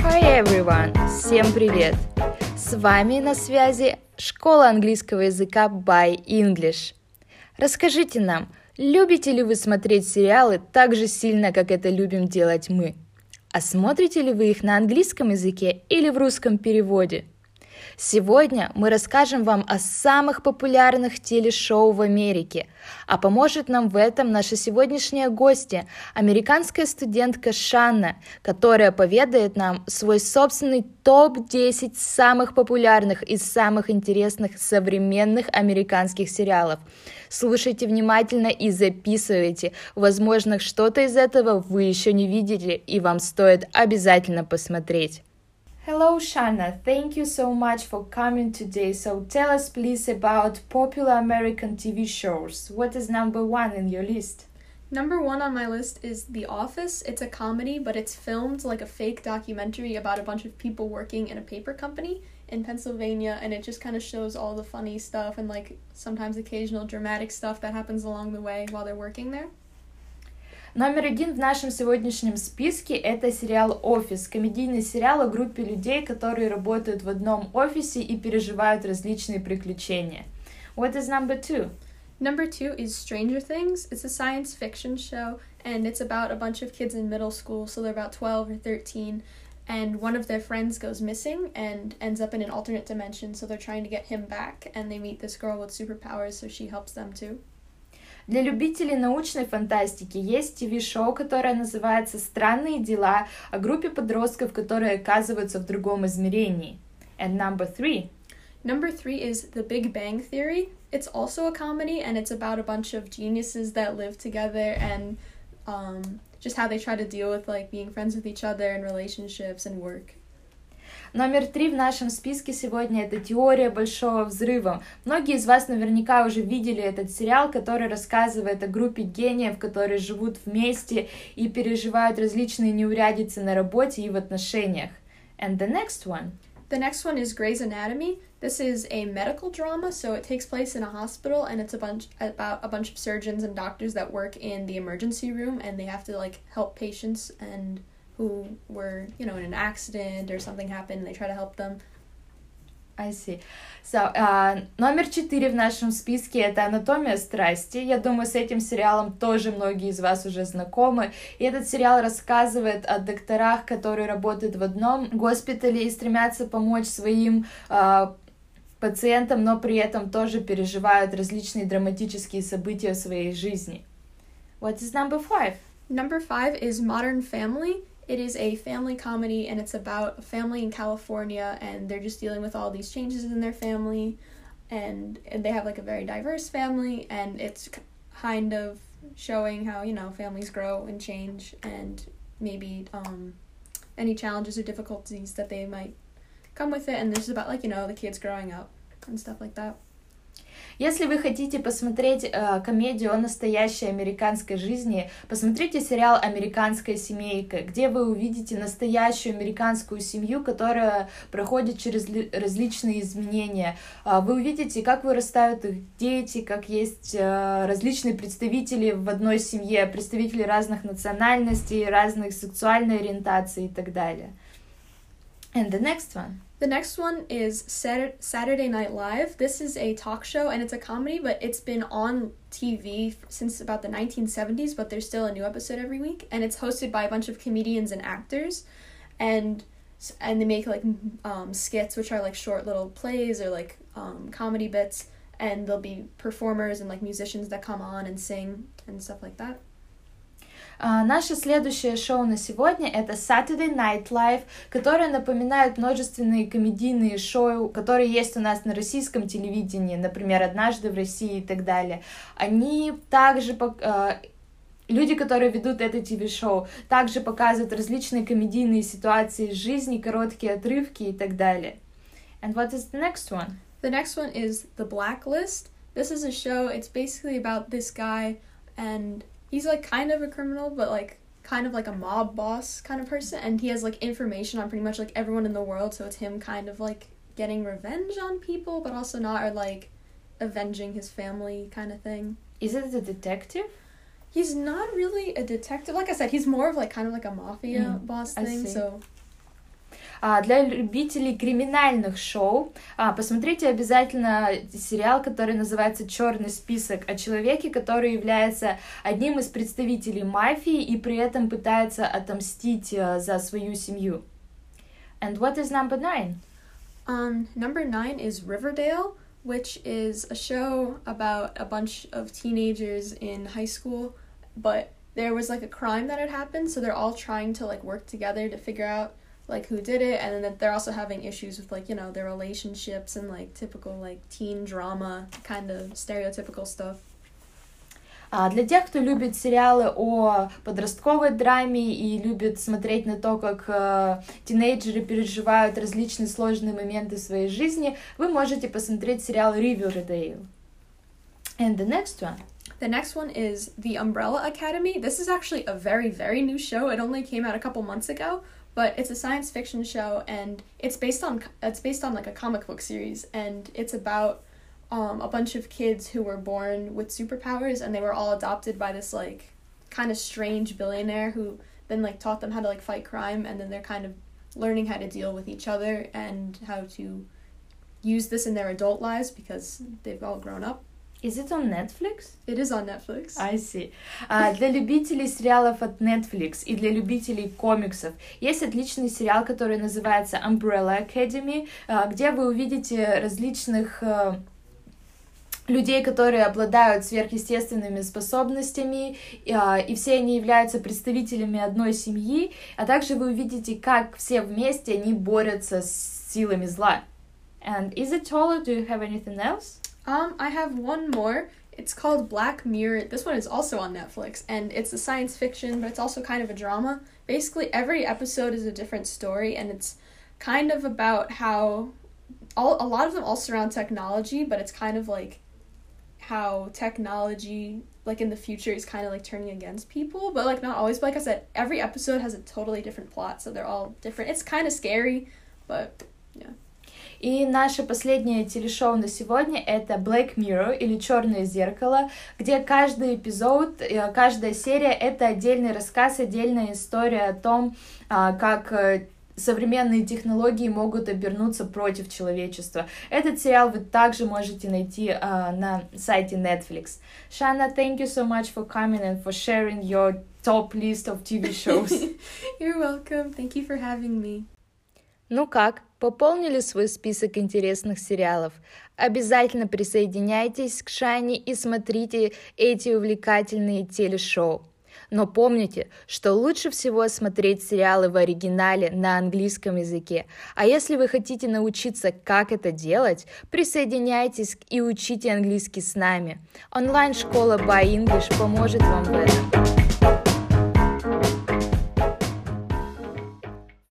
Hi everyone! Всем привет! С вами на связи школа английского языка By English. Расскажите нам, любите ли вы смотреть сериалы так же сильно, как это любим делать мы? А смотрите ли вы их на английском языке или в русском переводе? Сегодня мы расскажем вам о самых популярных телешоу в Америке, а поможет нам в этом наша сегодняшняя гостья, американская студентка Шанна, которая поведает нам свой собственный топ-10 самых популярных и самых интересных современных американских сериалов. Слушайте внимательно и записывайте, возможно, что-то из этого вы еще не видели и вам стоит обязательно посмотреть. Hello, Shanna. Thank you so much for coming today. So tell us, please, about popular American TV shows. What is number one in your list? Number one on my list is The Office. It's a comedy, but it's filmed like a fake documentary about a bunch of people working in a paper company in Pennsylvania, and it just kind of shows all the funny stuff and like sometimes occasional dramatic stuff that happens along the way while they're working there. Номер один в нашем сегодняшнем списке – это сериал «Офис», комедийный сериал о группе людей, которые работают в одном офисе и переживают различные приключения. What is number two? Number two is Stranger Things. It's a science fiction show, and it's about a bunch of kids in middle school, so they're about 12 or 13, and one of their friends goes missing and ends up in an alternate dimension, so they're trying to get him back, and they meet this girl with superpowers, so she helps them too. Для любителей научной фантастики есть ТВ-шоу, которое называется «Странные дела», о группе подростков, которые оказываются в другом измерении. And number three. Number three is The Big Bang Theory. It's also a comedy, and it's about a bunch of geniuses that live together and just how they try to deal with like being friends with each other and relationships and work. Номер три в нашем списке сегодня – это «Теория большого взрыва». Многие из вас наверняка уже видели этот сериал, который рассказывает о группе гениев, которые живут вместе и переживают различные неурядицы на работе и в отношениях. And the next one. The next one is Grey's Anatomy. This is a medical drama, so it takes place in a hospital, and it's about a bunch of surgeons and doctors that work in the emergency room, and they have to like help patients and who were, you know, in an accident or something happened, and they try to help them. I see. So, номер 4 в нашем списке – это «Анатомия страсти». Я думаю, с этим сериалом тоже многие из вас уже знакомы. И этот сериал рассказывает о докторах, которые работают в одном госпитале и стремятся помочь своим пациентам, но при этом тоже переживают различные драматические события в своей жизни. What is number five? Number five is Modern Family. It is a family comedy, and it's about a family in California, and they're just dealing with all these changes in their family, and they have like a very diverse family, and it's kind of showing how, you know, families grow and change, and maybe any challenges or difficulties that they might come with it, and this is about like, you know, the kids growing up and stuff like that. Если вы хотите посмотреть комедию о настоящей американской жизни, посмотрите сериал «Американская семейка», где вы увидите настоящую американскую семью, которая проходит через различные изменения. Вы увидите, как вырастают их дети, как есть различные представители в одной семье, представители разных национальностей, разных сексуальной ориентации и так далее. And the next one. The next one is Saturday Night Live. This is a talk show, and it's a comedy, but it's been on TV since about the 1970s, but there's still a new episode every week, and it's hosted by a bunch of comedians and actors, and they make like skits, which are like short little plays or like comedy bits, and there'll be performers and like musicians that come on and sing and stuff like that. Наше следующее шоу на сегодня – это Saturday Night Live, которое напоминает множественные комедийные шоу, которые есть у нас на российском телевидении, например, «Однажды в России» и так далее. Они также, люди, которые ведут это ТВ-шоу, также показывают различные комедийные ситуации жизни, короткие отрывки и так далее. And what is the next one? The next one is The Blacklist. This is a show, it's basically about this guy and... He's like kind of a criminal, but like kind of like a mob boss kind of person, and he has like information on pretty much like everyone in the world, so it's him kind of like getting revenge on people, but also not, or like avenging his family kind of thing. Is it a detective? He's not really a detective. Like I said, he's more of like kind of like a mafia boss thing. So. Для любителей криминальных шоу посмотрите обязательно сериал, который называется «Черный список», о человеке, который является одним из представителей мафии и при этом пытается отомстить за свою семью. And what is number 9? Number 9 is Riverdale, which is a show about a bunch of teenagers in high school, but there was like a crime that had happened, so they're all trying to like work together to figure out like who did it, and then they're also having issues with like, you know, their relationships and like typical like teen drama kind of stereotypical stuff. Для тех, кто любит сериалы о подростковой драме и любит смотреть на то, как тинейджеры переживают различные сложные моменты в своей жизни, вы можете посмотреть сериал Riverdale. And the next one. The next one is The Umbrella Academy. This is actually a very, very new show. It only came out a couple months ago. But it's a science fiction show, and it's based on like a comic book series, and it's about a bunch of kids who were born with superpowers, and they were all adopted by this like kind of strange billionaire who then like taught them how to like fight crime, and then they're kind of learning how to deal with each other and how to use this in their adult lives because they've all grown up. Is it on Netflix? It is on Netflix. I see. Для любителей сериалов от Netflix и для любителей комиксов есть отличный сериал, который называется Umbrella Academy, где вы увидите различных людей, которые обладают сверхъестественными способностями, и все они являются представителями одной семьи, а также вы увидите, как все вместе они борются с силами зла. And is it all? Do you have anything else? I have one more. It's called Black Mirror. This one is also on Netflix, and it's a science fiction, but it's also kind of a drama. Basically, every episode is a different story, and it's kind of about how a lot of them all surround technology, but it's kind of like how technology, like in the future, is kind of like turning against people, but like not always. But like I said, every episode has a totally different plot, so they're all different. It's kind of scary, but yeah. И наше последнее телешоу на сегодня — это Black Mirror, или «Черное зеркало», где каждый эпизод, каждая серия — это отдельный рассказ, отдельная история о том, как современные технологии могут обернуться против человечества. Этот сериал вы также можете найти на сайте Netflix. Shanna, thank you so much for coming and for sharing your top list of TV shows. You're welcome. Thank you for having me. Ну как, пополнили свой список интересных сериалов? Обязательно присоединяйтесь к Шане и смотрите эти увлекательные телешоу. Но помните, что лучше всего смотреть сериалы в оригинале на английском языке. А если вы хотите научиться, как это делать, присоединяйтесь и учите английский с нами. Онлайн-школа By English поможет вам в этом.